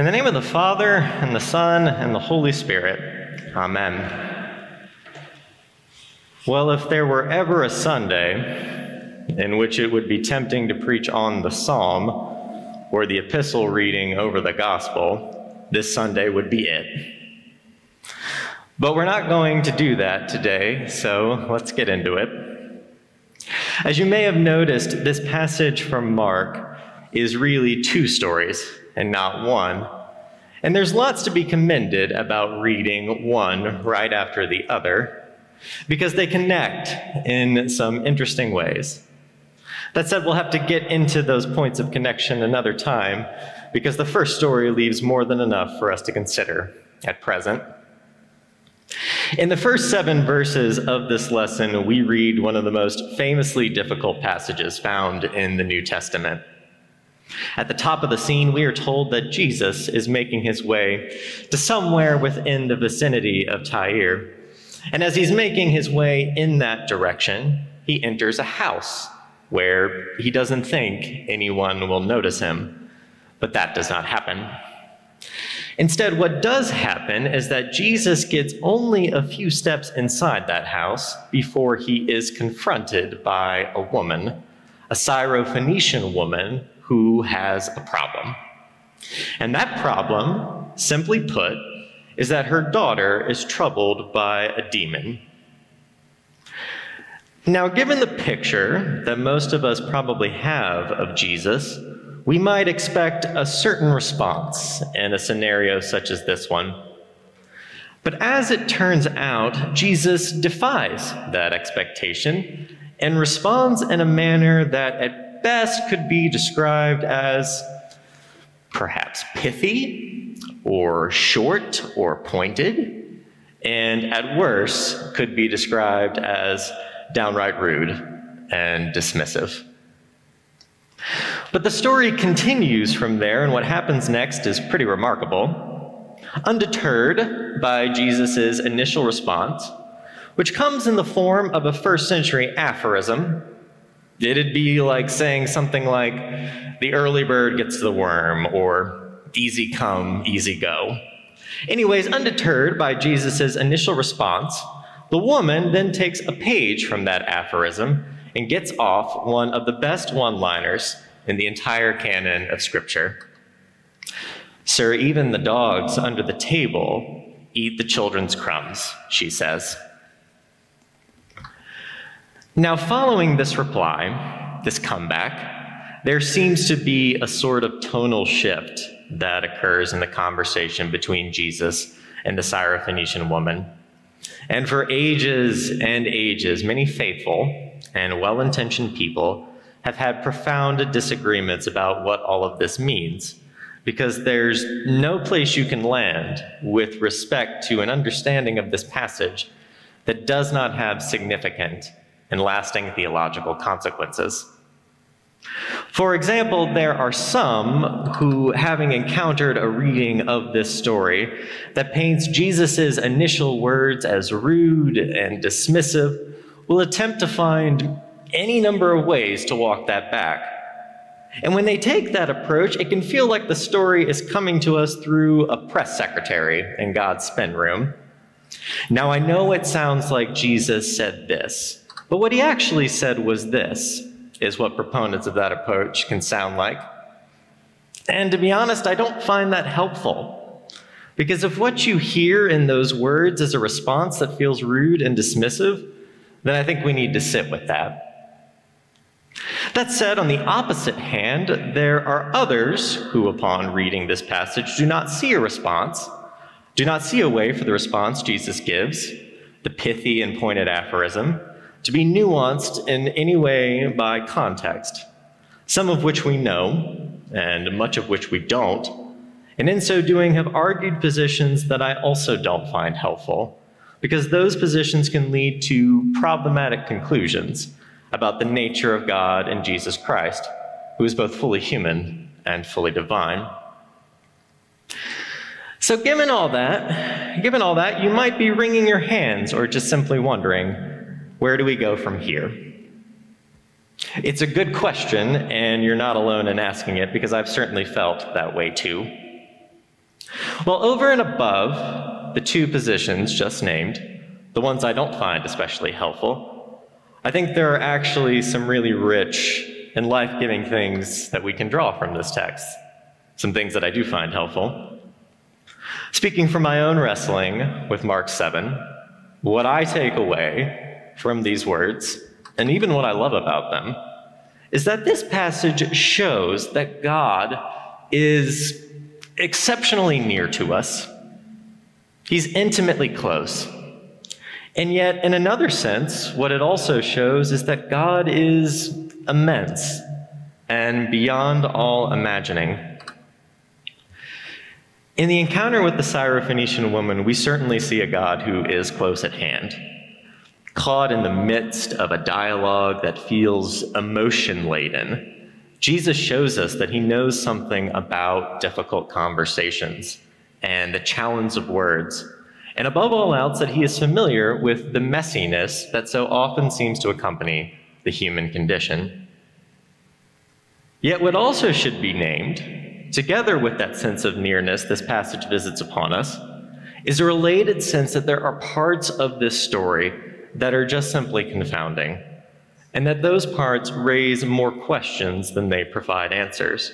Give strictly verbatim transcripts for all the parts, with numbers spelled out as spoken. In the name of the Father, and the Son, and the Holy Spirit, Amen. Well, if there were ever a Sunday in which it would be tempting to preach on the psalm or the epistle reading over the gospel, this Sunday would be it. But we're not going to do that today, so let's get into it. As you may have noticed, this passage from Mark is really two stories and not one. And there's lots to be commended about reading one right after the other, because they connect in some interesting ways. That said, we'll have to get into those points of connection another time, because the first story leaves more than enough for us to consider at present. In the first seven verses of this lesson, we read one of the most famously difficult passages found in the New Testament. At the top of the scene, we are told that Jesus is making his way to somewhere within the vicinity of Tyre. And as he's making his way in that direction, he enters a house where he doesn't think anyone will notice him. But that does not happen. Instead, what does happen is that Jesus gets only a few steps inside that house before he is confronted by a woman, a Syrophoenician woman who has a problem. And that problem, simply put, is that her daughter is troubled by a demon. Now, given the picture that most of us probably have of Jesus, we might expect a certain response in a scenario such as this one. But as it turns out, Jesus defies that expectation and responds in a manner that at best could be described as perhaps pithy or short or pointed, and at worst could be described as downright rude and dismissive. But the story continues from there, and what happens next is pretty remarkable. Undeterred by Jesus' initial response, which comes in the form of a first century aphorism, it'd be like saying something like, the early bird gets the worm, or easy come, easy go. Anyways, undeterred by Jesus' initial response, the woman then takes a page from that aphorism and gets off one of the best one-liners in the entire canon of Scripture. "Sir, even the dogs under the table eat the children's crumbs," she says. Now, following this reply, this comeback, there seems to be a sort of tonal shift that occurs in the conversation between Jesus and the Syrophoenician woman. And for ages and ages, many faithful and well-intentioned people have had profound disagreements about what all of this means, because there's no place you can land with respect to an understanding of this passage that does not have significant and lasting theological consequences. For example, there are some who, having encountered a reading of this story that paints Jesus' initial words as rude and dismissive, will attempt to find any number of ways to walk that back. And when they take that approach, it can feel like the story is coming to us through a press secretary in God's spin room. Now, I know it sounds like Jesus said this, but what he actually said was this, is what proponents of that approach can sound like. And to be honest, I don't find that helpful, because if what you hear in those words is a response that feels rude and dismissive, then I think we need to sit with that. That said, on the opposite hand, there are others who, upon reading this passage, do not see a response, do not see a way for the response Jesus gives, the pithy and pointed aphorism, to be nuanced in any way by context, some of which we know, and much of which we don't, and in so doing have argued positions that I also don't find helpful, because those positions can lead to problematic conclusions about the nature of God and Jesus Christ, who is both fully human and fully divine. So given all that, given all that, you might be wringing your hands or just simply wondering, where do we go from here? It's a good question, and you're not alone in asking it, because I've certainly felt that way too. Well, over and above the two positions just named, the ones I don't find especially helpful, I think there are actually some really rich and life-giving things that we can draw from this text, some things that I do find helpful. Speaking from my own wrestling with Mark seven, what I take away from these words, and even what I love about them, is that this passage shows that God is exceptionally near to us. He's intimately close. And yet, in another sense, what it also shows is that God is immense and beyond all imagining. In the encounter with the Syrophoenician woman, we certainly see a God who is close at hand, caught in the midst of a dialogue that feels emotion-laden. Jesus shows us that he knows something about difficult conversations and the challenge of words, and above all else, that he is familiar with the messiness that so often seems to accompany the human condition. Yet what also should be named, together with that sense of nearness this passage visits upon us, is a related sense that there are parts of this story that are just simply confounding, and that those parts raise more questions than they provide answers.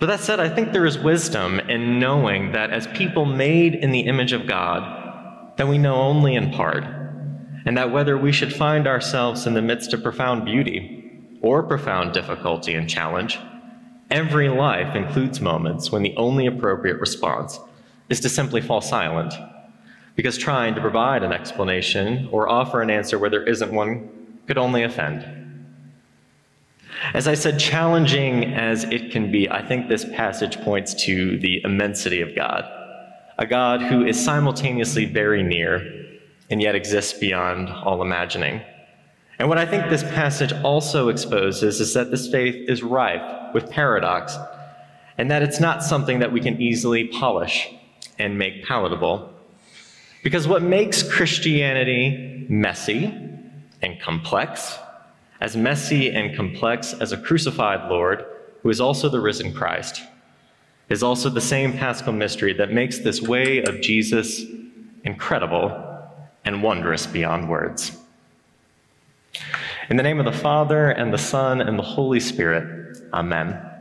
But that said, I think there is wisdom in knowing that as people made in the image of God, that we know only in part, and that whether we should find ourselves in the midst of profound beauty or profound difficulty and challenge, every life includes moments when the only appropriate response is to simply fall silent, because trying to provide an explanation or offer an answer where there isn't one could only offend. As I said, challenging as it can be, I think this passage points to the immensity of God, a God who is simultaneously very near and yet exists beyond all imagining. And what I think this passage also exposes is that this faith is rife with paradox, and that it's not something that we can easily polish and make palatable. Because what makes Christianity messy and complex, as messy and complex as a crucified Lord, who is also the risen Christ, is also the same Paschal mystery that makes this way of Jesus incredible and wondrous beyond words. In the name of the Father, and the Son, and the Holy Spirit, amen.